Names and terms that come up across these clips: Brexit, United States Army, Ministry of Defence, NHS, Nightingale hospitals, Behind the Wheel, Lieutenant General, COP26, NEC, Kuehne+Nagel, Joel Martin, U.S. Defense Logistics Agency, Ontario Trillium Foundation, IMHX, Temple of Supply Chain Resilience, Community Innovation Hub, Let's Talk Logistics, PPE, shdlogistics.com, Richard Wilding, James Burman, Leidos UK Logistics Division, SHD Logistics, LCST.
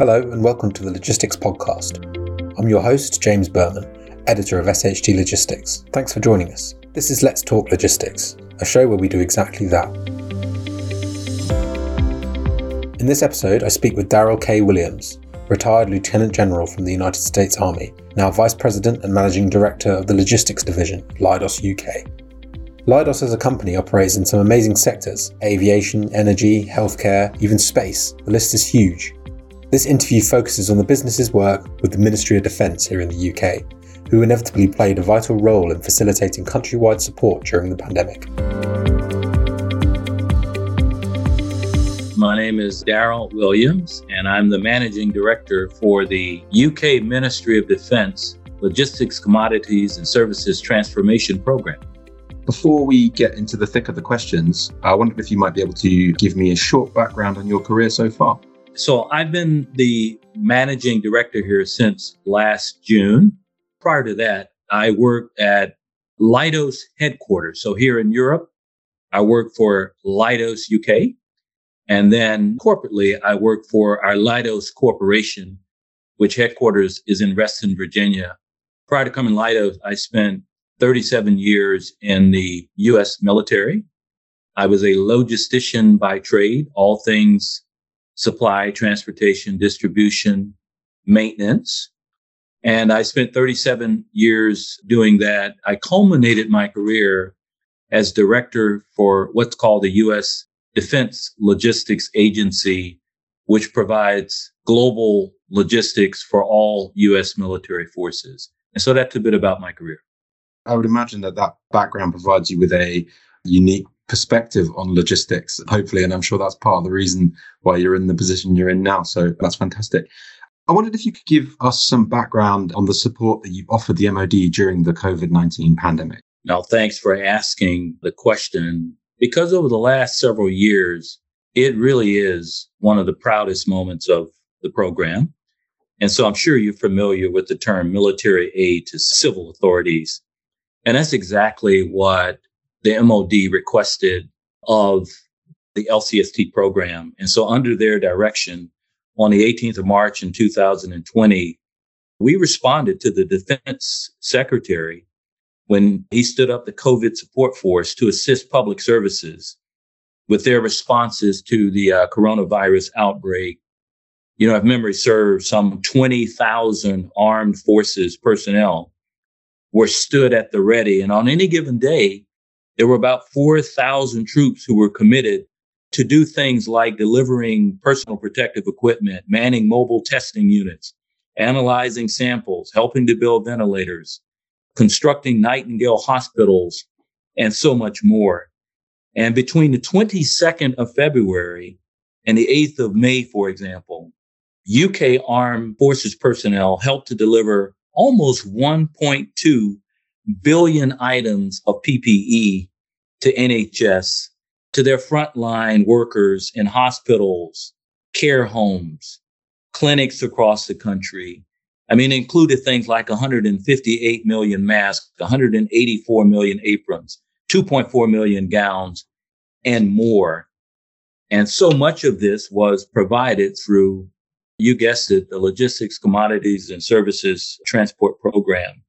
Hello and welcome to the Logistics Podcast. I'm your host, James Burman, editor of SHD Logistics. Thanks for joining us. This is Let's Talk Logistics, a show where we do exactly that. In this episode, I speak with Darrell K. Williams, retired Lieutenant General from the United States Army, now Vice President and Managing Director of the Logistics Division, Leidos UK. Leidos as a company operates in some amazing sectors: aviation, energy, healthcare, even space. The list is huge. This interview focuses on the business's work with the Ministry of Defence here in the UK, who inevitably played a vital role in facilitating countrywide support during the pandemic. My name is Darrell Williams, and I'm the Managing Director for the UK Ministry of Defence Logistics, Commodities and Services Transformation Programme. Before we get into the thick of the questions, I wondered if you might be able to give me a short background on your career so far. So I've been the Managing Director here since last June. Prior to that, I worked at Leidos headquarters. So here in Europe, I worked for Leidos UK. And then corporately, I work for our Leidos Corporation, which headquarters is in Reston, Virginia. Prior to coming to Leidos, I spent 37 years in the U.S. military. I was a logistician by trade, all things supply, transportation, distribution, maintenance. And I spent 37 years doing that. I culminated my career as director for what's called the U.S. Defense Logistics Agency, which provides global logistics for all U.S. military forces. And so that's a bit about my career. I would imagine that background provides you with a unique perspective on logistics, hopefully, and I'm sure that's part of the reason why you're in the position you're in now. So that's fantastic. I wondered if you could give us some background on the support that you've offered the MOD during the COVID-19 pandemic. Now, thanks for asking the question. Because over the last several years, it really is one of the proudest moments of the program. And so I'm sure you're familiar with the term military aid to civil authorities. And that's exactly what the MOD requested of the LCST program. And so under their direction, on the 18th of March in 2020, we responded to the Defense Secretary when he stood up the COVID support force to assist public services with their responses to the coronavirus outbreak. You know, if memory serves, some 20,000 armed forces personnel were stood at the ready. And on any given day, there were about 4,000 troops who were committed to do things like delivering personal protective equipment, manning mobile testing units, analyzing samples, helping to build ventilators, constructing Nightingale hospitals, and so much more. And between the 22nd of February and the 8th of May, for example, UK Armed Forces personnel helped to deliver almost 1.2 billion items of PPE to NHS, to their frontline workers in hospitals, care homes, clinics across the country. I mean, it included things like 158 million masks, 184 million aprons, 2.4 million gowns, and more. And so much of this was provided through, you guessed it, the Logistics, Commodities, and Services Transport Program.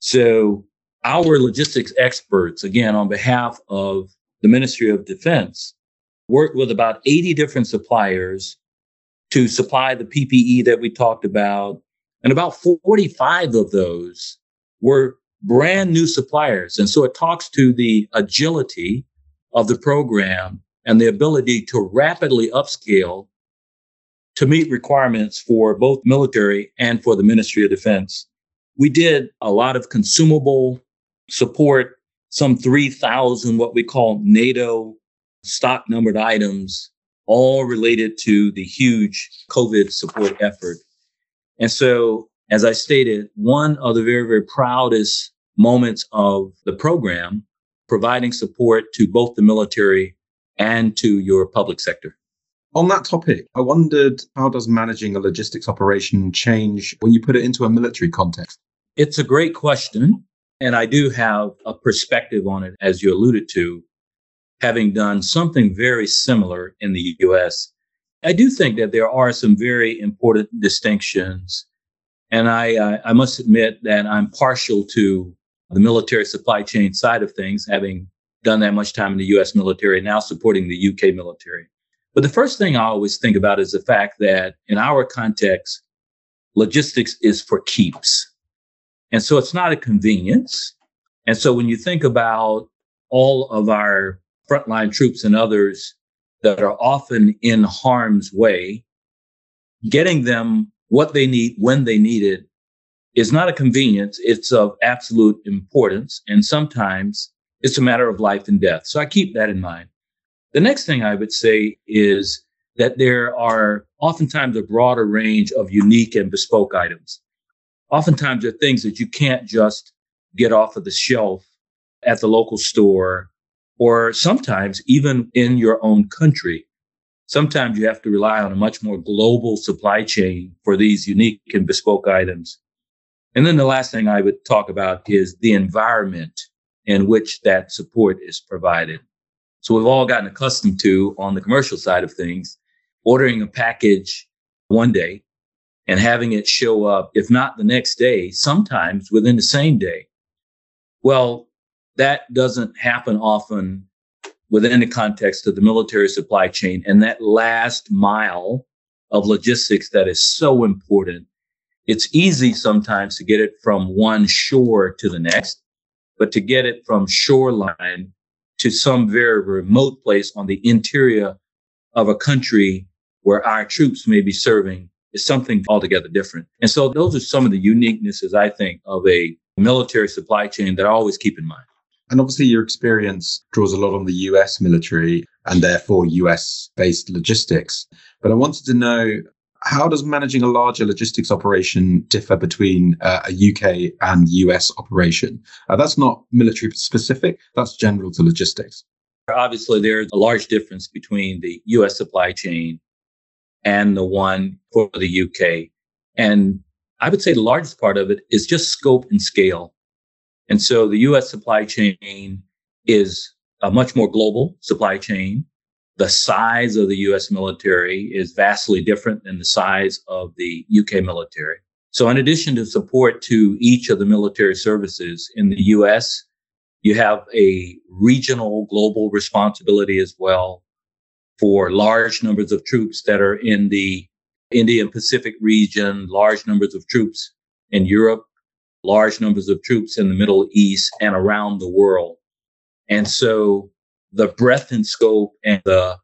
So our logistics experts, again, on behalf of the Ministry of Defense, worked with about 80 different suppliers to supply the PPE that we talked about. And about 45 of those were brand new suppliers. And so it talks to the agility of the program and the ability to rapidly upscale to meet requirements for both military and for the Ministry of Defense. We did a lot of consumable support, some 3,000 what we call NATO stock numbered items, all related to the huge COVID support effort. And so, as I stated, one of the very, very proudest moments of the program, providing support to both the military and to your public sector. On that topic, I wondered, how does managing a logistics operation change when you put it into a military context? It's a great question, and I do have a perspective on it, as you alluded to, having done something very similar in the U.S. I do think that there are some very important distinctions. And I must admit that I'm partial to the military supply chain side of things, having done that much time in the U.S. military, now supporting the U.K. military. But the first thing I always think about is the fact that in our context, logistics is for keeps. And so it's not a convenience. And so when you think about all of our frontline troops and others that are often in harm's way, getting them what they need when they need it is not a convenience. It's of absolute importance. And sometimes it's a matter of life and death. So I keep that in mind. The next thing I would say is that there are oftentimes a broader range of unique and bespoke items. Oftentimes there are things that you can't just get off of the shelf at the local store, or sometimes even in your own country. Sometimes you have to rely on a much more global supply chain for these unique and bespoke items. And then the last thing I would talk about is the environment in which that support is provided. So we've all gotten accustomed to, on the commercial side of things, ordering a package one day and having it show up, if not the next day, sometimes within the same day. Well, that doesn't happen often within the context of the military supply chain and that last mile of logistics that is so important. It's easy sometimes to get it from one shore to the next, but to get it from shoreline to some very remote place on the interior of a country where our troops may be serving is something altogether different. And so those are some of the uniquenesses, I think, of a military supply chain that I always keep in mind. And obviously your experience draws a lot on the US military and therefore US-based logistics. But I wanted to know, how does managing a larger logistics operation differ between a UK and US operation? That's not military specific, that's general to logistics. Obviously, there's a large difference between the US supply chain and the one for the UK. And I would say the largest part of it is just scope and scale. And so the US supply chain is a much more global supply chain. The size of the US military is vastly different than the size of the UK military. So in addition to support to each of the military services in the US, you have a regional global responsibility as well for large numbers of troops that are in the Indian Pacific region, large numbers of troops in Europe, large numbers of troops in the Middle East and around the world. And so the breadth and scope and the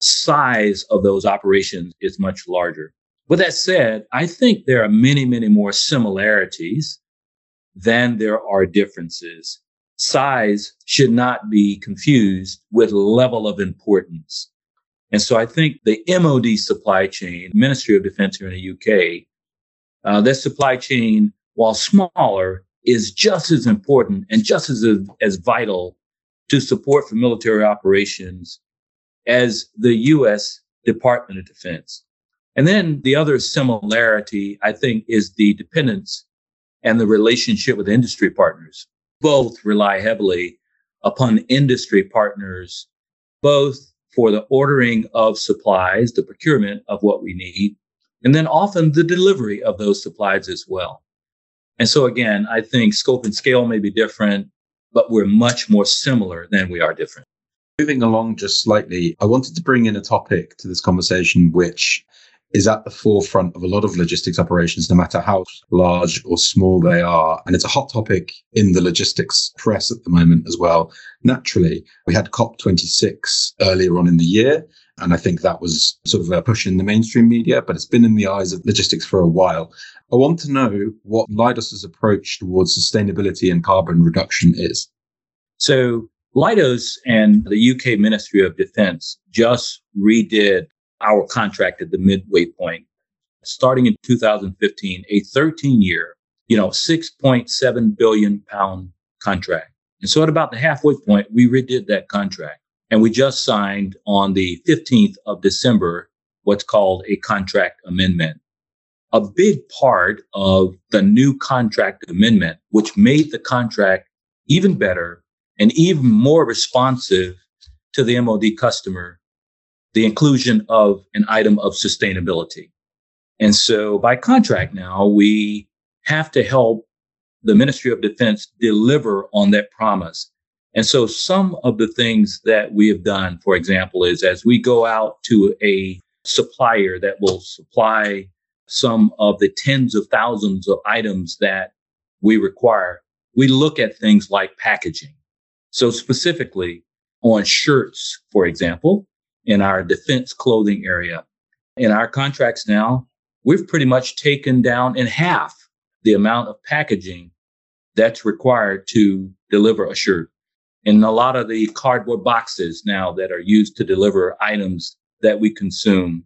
size of those operations is much larger. With that said, I think there are many, many more similarities than there are differences. Size should not be confused with level of importance. And so I think the MOD supply chain, Ministry of Defence here in the UK, their supply chain, while smaller, is just as important and just as vital to support for military operations as the U.S. Department of Defense. And then the other similarity, I think, is the dependence and the relationship with industry partners. Both rely heavily upon industry partners, both for the ordering of supplies, the procurement of what we need, and then often the delivery of those supplies as well. And so, again, I think scope and scale may be different, but we're much more similar than we are different. Moving along just slightly, I wanted to bring in a topic to this conversation, which is at the forefront of a lot of logistics operations, no matter how large or small they are. And it's a hot topic in the logistics press at the moment as well. Naturally, we had COP26 earlier on in the year, and I think that was sort of a push in the mainstream media, but it's been in the eyes of logistics for a while. I want to know what Leidos' approach towards sustainability and carbon reduction is. So Leidos and the UK Ministry of Defence just redid our contract at the midway point. Starting in 2015, a 13-year, £6.7 billion contract. And so at about the halfway point, we redid that contract. And we just signed on the 15th of December what's called a contract amendment. A big part of the new contract amendment, which made the contract even better and even more responsive to the MOD customer, the inclusion of an item of sustainability. And so by contract now, we have to help the Ministry of Defense deliver on that promise. And so some of the things that we have done, for example, is as we go out to a supplier that will supply some of the tens of thousands of items that we require, we look at things like packaging. So specifically on shirts, for example, in our defense clothing area, in our contracts now, we've pretty much taken down in half the amount of packaging that's required to deliver a shirt. And a lot of the cardboard boxes now that are used to deliver items that we consume,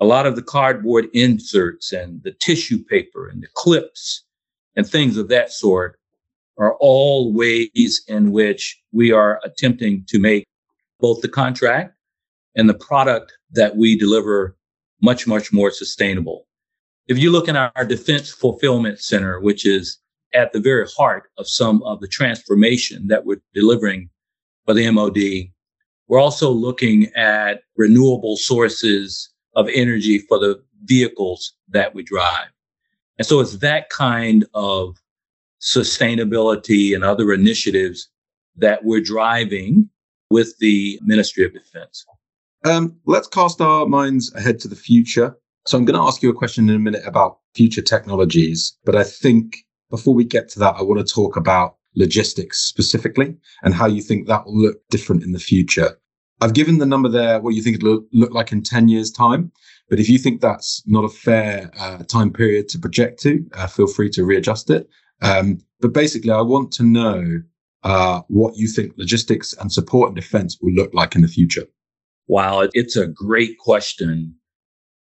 a lot of the cardboard inserts and the tissue paper and the clips and things of that sort are all ways in which we are attempting to make both the contract and the product that we deliver much, much more sustainable. If you look in our Defense Fulfilment Centre, which is at the very heart of some of the transformation that we're delivering for the MOD, we're also looking at renewable sources of energy for the vehicles that we drive. And so it's that kind of sustainability and other initiatives that we're driving with the Ministry of Defence. Let's cast our minds ahead to the future. So I'm going to ask you a question in a minute about future technologies, but I think before we get to that, I want to talk about logistics specifically and how you think that will look different in the future. I've given the number there, what you think it'll look like in 10 years' time, but if you think that's not a fair time period to project to, feel free to readjust it. But basically, I want to know what you think logistics and support and defense will look like in the future. Wow, it's a great question.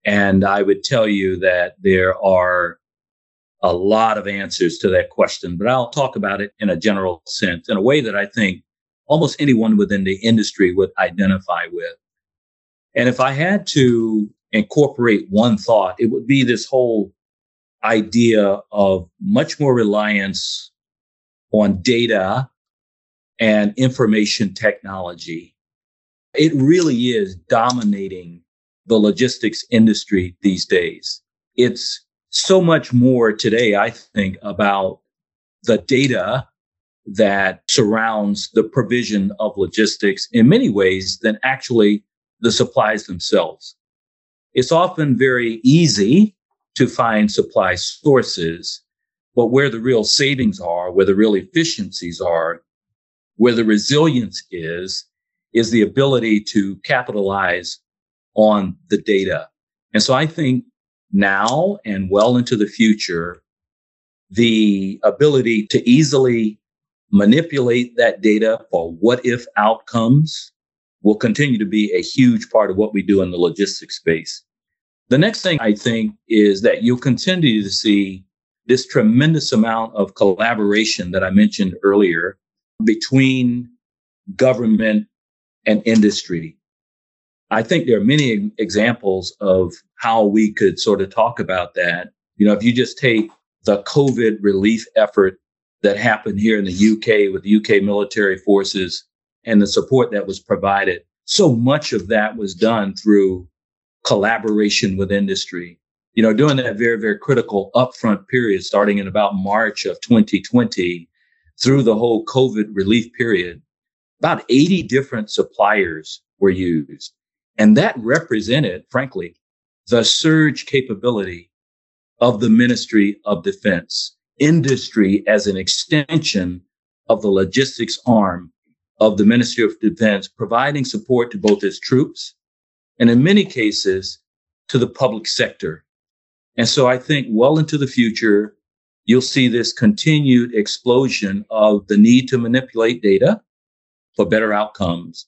And I would tell you that there are a lot of answers to that question, but I'll talk about it in a general sense, in a way that I think almost anyone within the industry would identify with. And if I had to incorporate one thought, it would be this whole idea of much more reliance on data and information technology. It really is dominating the logistics industry these days. It's so much more today, I think, about the data that surrounds the provision of logistics in many ways than actually the supplies themselves. It's often very easy to find supply sources, but where the real savings are, where the real efficiencies are, where the resilience is the ability to capitalize on the data. And so I think now and well into the future, the ability to easily manipulate that data for what-if outcomes will continue to be a huge part of what we do in the logistics space. The next thing I think is that you'll continue to see this tremendous amount of collaboration that I mentioned earlier between government and industry. I think there are many examples of how we could sort of talk about that. You know, if you just take the COVID relief effort that happened here in the UK with the UK military forces and the support that was provided, so much of that was done through collaboration with industry. You know, during that very, very critical upfront period, starting in about March of 2020, through the whole COVID relief period, about 80 different suppliers were used. And that represented, frankly, the surge capability of the Ministry of Defense, industry as an extension of the logistics arm of the Ministry of Defense, providing support to both its troops and in many cases to the public sector. And so I think well into the future, you'll see this continued explosion of the need to manipulate data for better outcomes,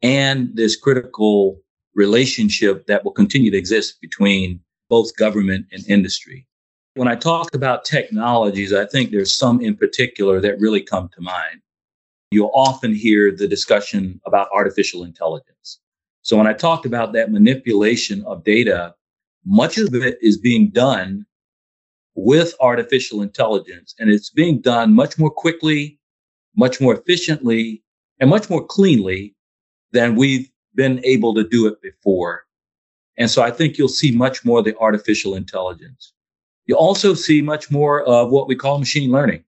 and this critical relationship that will continue to exist between both government and industry. When I talk about technologies, I think there's some in particular that really come to mind. You'll often hear the discussion about artificial intelligence. So when I talked about that manipulation of data, much of it is being done with artificial intelligence, and it's being done much more quickly, much more efficiently, and much more cleanly than we've been able to do it before. And so I think you'll see much more of the artificial intelligence. You also see much more of what we call machine learning.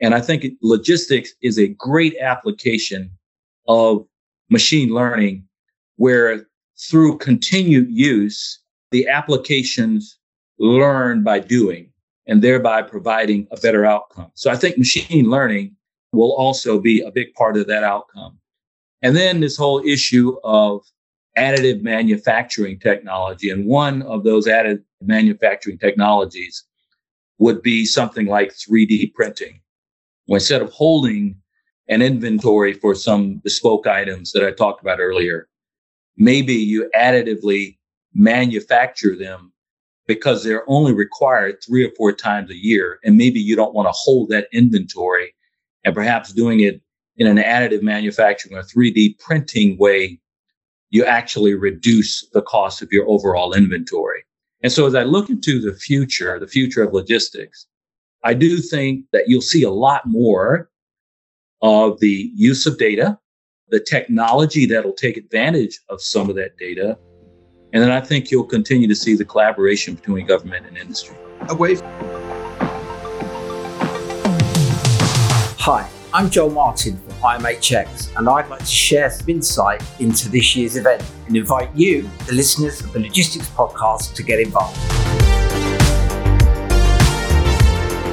And I think logistics is a great application of machine learning, where through continued use, the applications learn by doing and thereby providing a better outcome. So I think machine learning will also be a big part of that outcome. And then this whole issue of additive manufacturing technology. And one of those added manufacturing technologies would be something like 3D printing, where instead of holding an inventory for some bespoke items that I talked about earlier, maybe you additively manufacture them because they're only required 3 or 4 times a year. And maybe you don't want to hold that inventory, and perhaps doing it in an additive manufacturing or 3D printing way, you actually reduce the cost of your overall inventory. And so as I look into the future of logistics, I do think that you'll see a lot more of the use of data, the technology that'll take advantage of some of that data. And then I think you'll continue to see the collaboration between government and industry. Hi, I'm Joel Martin from IMHX, and I'd like to share some insight into this year's event and invite you, the listeners of the Logistics Podcast, to get involved.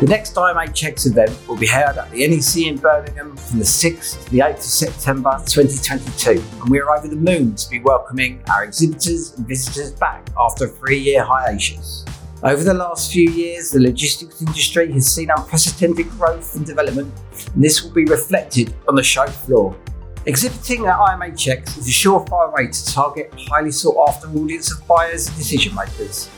The next IMHX event will be held at the NEC in Birmingham from the 6th to the 8th of September 2022, and we are over the moon to be welcoming our exhibitors and visitors back after a 3-year hiatus. Over the last few years, the logistics industry has seen unprecedented growth and development, and this will be reflected on the show floor. Exhibiting at IMHX is a surefire way to target a highly sought-after audience of buyers and decision-makers.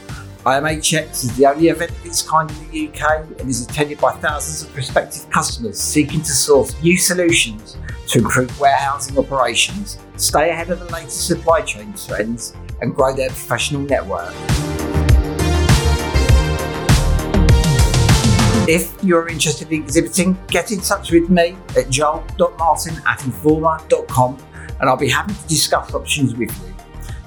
IMHX is the only event of its kind in the UK and is attended by thousands of prospective customers seeking to source new solutions to improve warehousing operations, stay ahead of the latest supply chain trends, and grow their professional network. If you're interested in exhibiting, get in touch with me at joel.martin@informa.com, and I'll be happy to discuss options with you.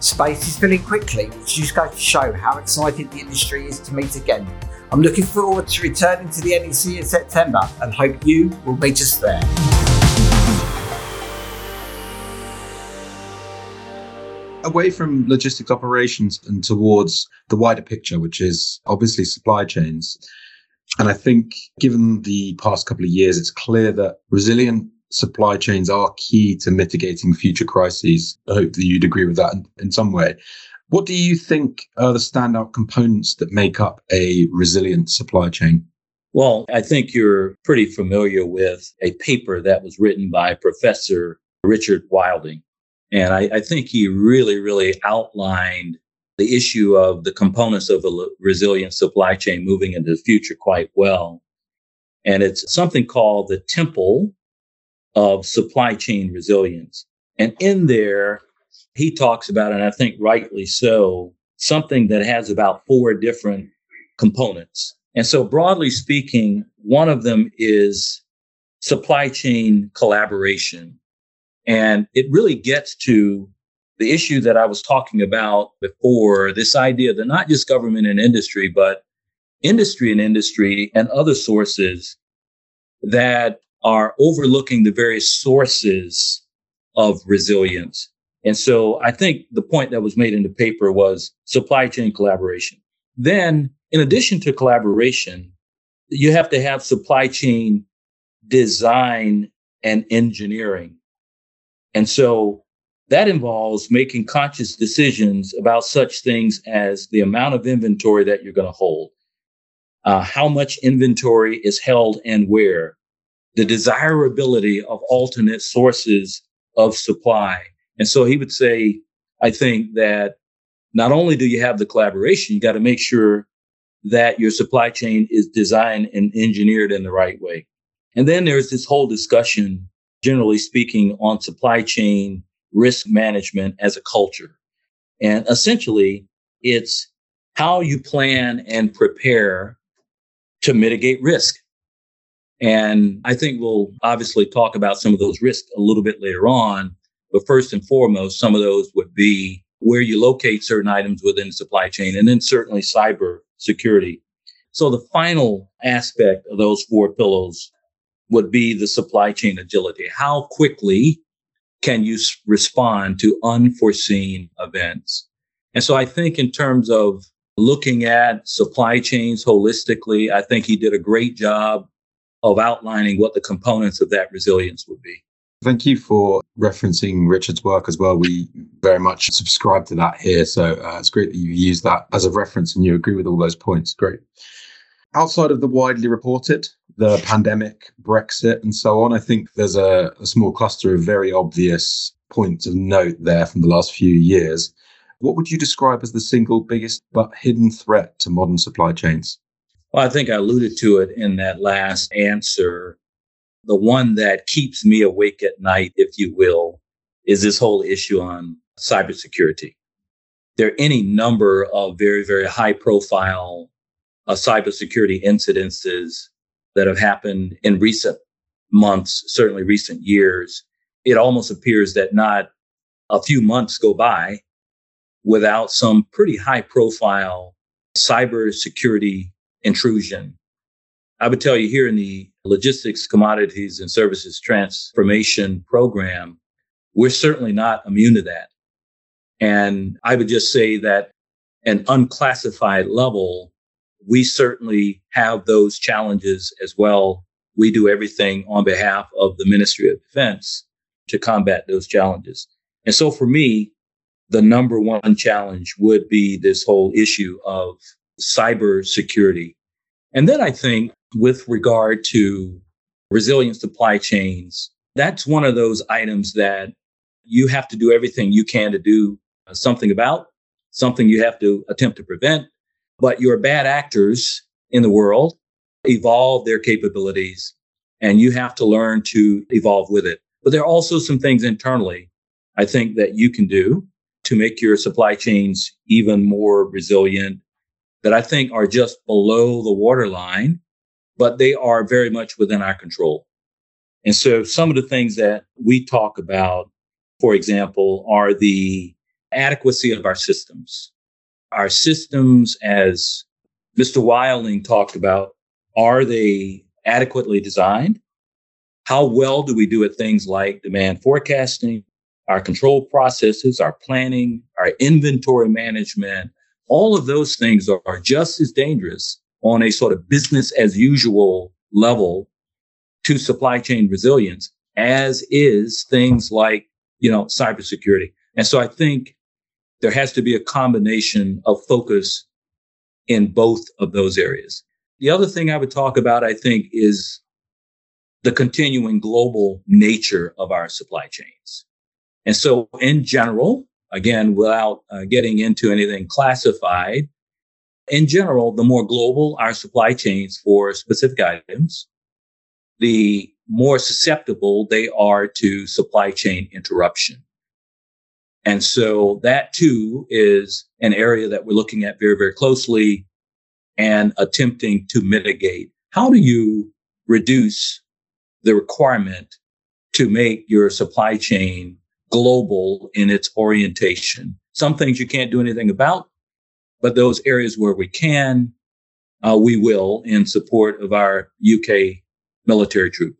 Space is filling quickly, which just goes to show how excited the industry is to meet again. I'm looking forward to returning to the NEC in September and hope you will meet us there. Away from logistics operations and towards the wider picture, which is obviously supply chains. And I think given the past couple of years, it's clear that resilient supply chains are key to mitigating future crises. I hope that you'd agree with that in some way. What do you think are the standout components that make up a resilient supply chain? Well, I think you're pretty familiar with a paper that was written by Professor Richard Wilding. And I think he really outlined the issue of the components of a resilient supply chain moving into the future quite well. And it's something called the Temple of Supply Chain Resilience. And in there, he talks about, and I think rightly so, something that has about 4 different components. And so broadly speaking, one of them is supply chain collaboration. And it really gets to the issue that I was talking about before, this idea that not just government and industry, but industry and other sources that are overlooking the various sources of resilience. And so I think the point that was made in the paper was supply chain collaboration. Then, in addition to collaboration, you have to have supply chain design and engineering. And so that involves making conscious decisions about such things as the amount of inventory that you're going to hold, how much inventory is held and where, the desirability of alternate sources of supply. And so he would say, I think that not only do you have the collaboration, you got to make sure that your supply chain is designed and engineered in the right way. And then there's this whole discussion, generally speaking, on supply chain risk management as a culture. And essentially, it's how you plan and prepare to mitigate risk. And I think we'll obviously talk about some of those risks a little bit later on. But first and foremost, some of those would be where you locate certain items within the supply chain, and then certainly cyber security. So the final aspect of those four pillars would be the supply chain agility. How quickly can you respond to unforeseen events? And so I think in terms of looking at supply chains holistically, I think he did a great job of outlining what the components of that resilience would be. Thank you for referencing Richard's work as well. We very much subscribe to that here. So it's great that you use that as a reference and you agree with all those points. Great. Outside of the widely reported, the pandemic, Brexit, and so on, I think there's a small cluster of very obvious points of note there from the last few years. What would you describe as the single biggest but hidden threat to modern supply chains? Well, I think I alluded to it in that last answer. The one that keeps me awake at night, if you will, is this whole issue on cybersecurity. There are any number of very, very high-profile cybersecurity incidences that have happened in recent months, certainly recent years. It almost appears that not a few months go by without some pretty high-profile cybersecurity intrusion. I would tell you here in the Logistics, Commodities, and Services Transformation Program, we're certainly not immune to that. And I would just say that at an unclassified level, we certainly have those challenges as well. We do everything on behalf of the Ministry of Defence to combat those challenges. And so for me, the number one challenge would be this whole issue of cybersecurity. And then I think with regard to resilient supply chains, that's one of those items that you have to do everything you can to do something about, something you have to attempt to prevent. But your bad actors in the world evolve their capabilities, and you have to learn to evolve with it. But there are also some things internally, I think, that you can do to make your supply chains even more resilient that I think are just below the waterline, but they are very much within our control. And so some of the things that we talk about, for example, are the adequacy of our systems. Our systems, as Mr. Wilding talked about, are they adequately designed? How well do we do at things like demand forecasting, our control processes, our planning, our inventory management? All of those things are just as dangerous on a sort of business as usual level to supply chain resilience as is things like, cybersecurity. And so I think there has to be a combination of focus in both of those areas. The other thing I would talk about, I think, is the continuing global nature of our supply chains. And so in general, again, without getting into anything classified, in general, the more global our supply chains for specific items, the more susceptible they are to supply chain interruption. And so that, too, is an area that we're looking at very, very closely and attempting to mitigate. How do you reduce the requirement to make your supply chain global in its orientation? Some things you can't do anything about, but those areas where we can, we will in support of our UK military troops.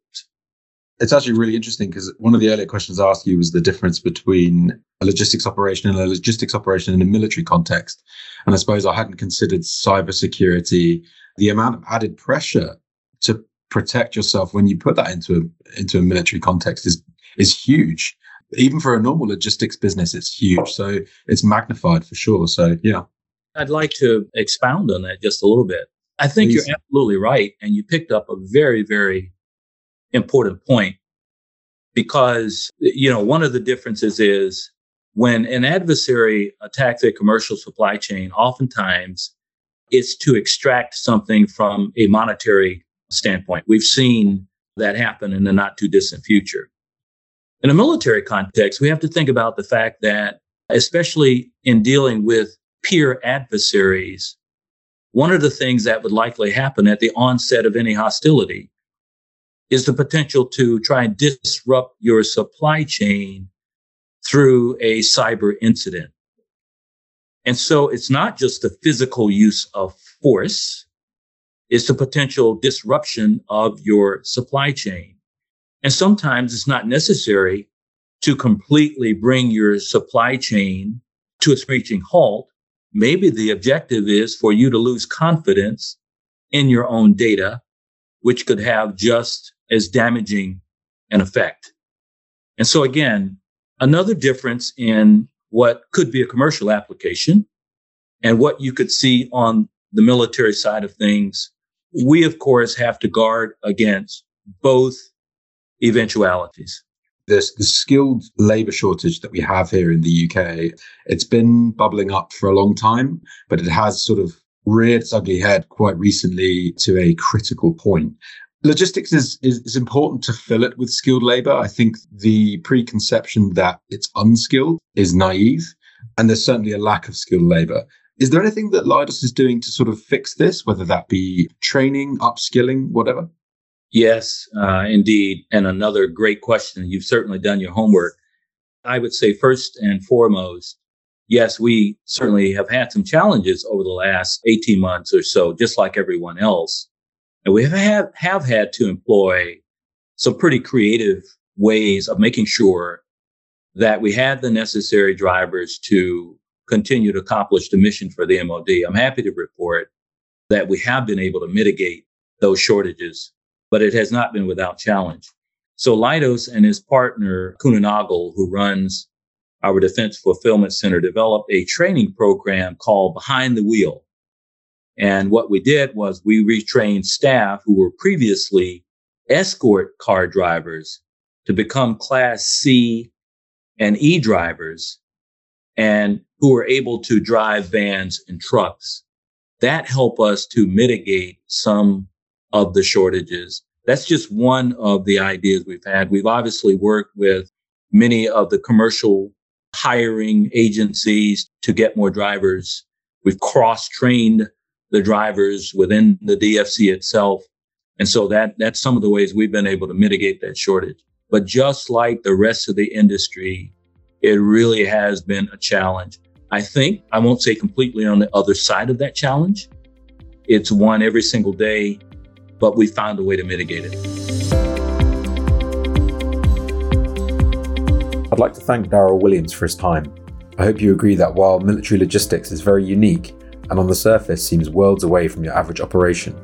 It's actually really interesting because one of the earlier questions I asked you was the difference between a logistics operation in a military context. And I suppose I hadn't considered cybersecurity, the amount of added pressure to protect yourself when you put that into a military context is huge. Even for a normal logistics business, it's huge. So it's magnified for sure. So, yeah. I'd like to expound on that just a little bit. I think You're absolutely right. And you picked up a very, very important point because, one of the differences is when an adversary attacks a commercial supply chain, oftentimes it's to extract something from a monetary standpoint. We've seen that happen in the not too distant future. In a military context, we have to think about the fact that, especially in dealing with peer adversaries, one of the things that would likely happen at the onset of any hostility is the potential to try and disrupt your supply chain through a cyber incident. And so it's not just the physical use of force, it's the potential disruption of your supply chain. And sometimes it's not necessary to completely bring your supply chain to a screeching halt. Maybe the objective is for you to lose confidence in your own data, which could have just as damaging an effect. And so again, another difference in what could be a commercial application and what you could see on the military side of things, we of course have to guard against both eventualities. The skilled labour shortage that we have here in the UK, it's been bubbling up for a long time, but it has sort of reared its ugly head quite recently to a critical point. Logistics is important to fill it with skilled labour. I think the preconception that it's unskilled is naive, and there's certainly a lack of skilled labour. Is there anything that Leidos is doing to sort of fix this, whether that be training, upskilling, whatever? Yes, indeed. And another great question. You've certainly done your homework. I would say first and foremost, yes, we certainly have had some challenges over the last 18 months or so, just like everyone else. And we have had to employ some pretty creative ways of making sure that we had the necessary drivers to continue to accomplish the mission for the MOD. I'm happy to report that we have been able to mitigate those shortages, but it has not been without challenge. So Leidos and his partner, Kuehne+Nagel, who runs our Defence Fulfilment Centre, developed a training program called Behind the Wheel. And what we did was we retrained staff who were previously escort car drivers to become Class C and E drivers and who were able to drive vans and trucks. That helped us to mitigate some of the shortages. That's just one of the ideas we've had. We've obviously worked with many of the commercial hiring agencies to get more drivers. We've cross-trained the drivers within the DFC itself. And so that's some of the ways we've been able to mitigate that shortage. But just like the rest of the industry, it really has been a challenge. I think, I won't say completely on the other side of that challenge. It's one every single day, but we found a way to mitigate it. I'd like to thank Darrell Williams for his time. I hope you agree that while military logistics is very unique, and on the surface seems worlds away from your average operation,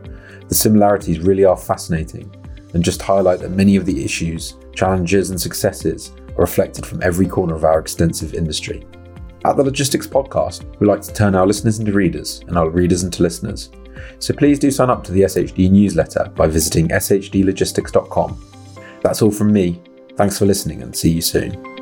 the similarities really are fascinating and just highlight that many of the issues, challenges and successes are reflected from every corner of our extensive industry. At the Logistics Podcast, we like to turn our listeners into readers and our readers into listeners. So please do sign up to the SHD newsletter by visiting shdlogistics.com. That's all from me. Thanks for listening and see you soon.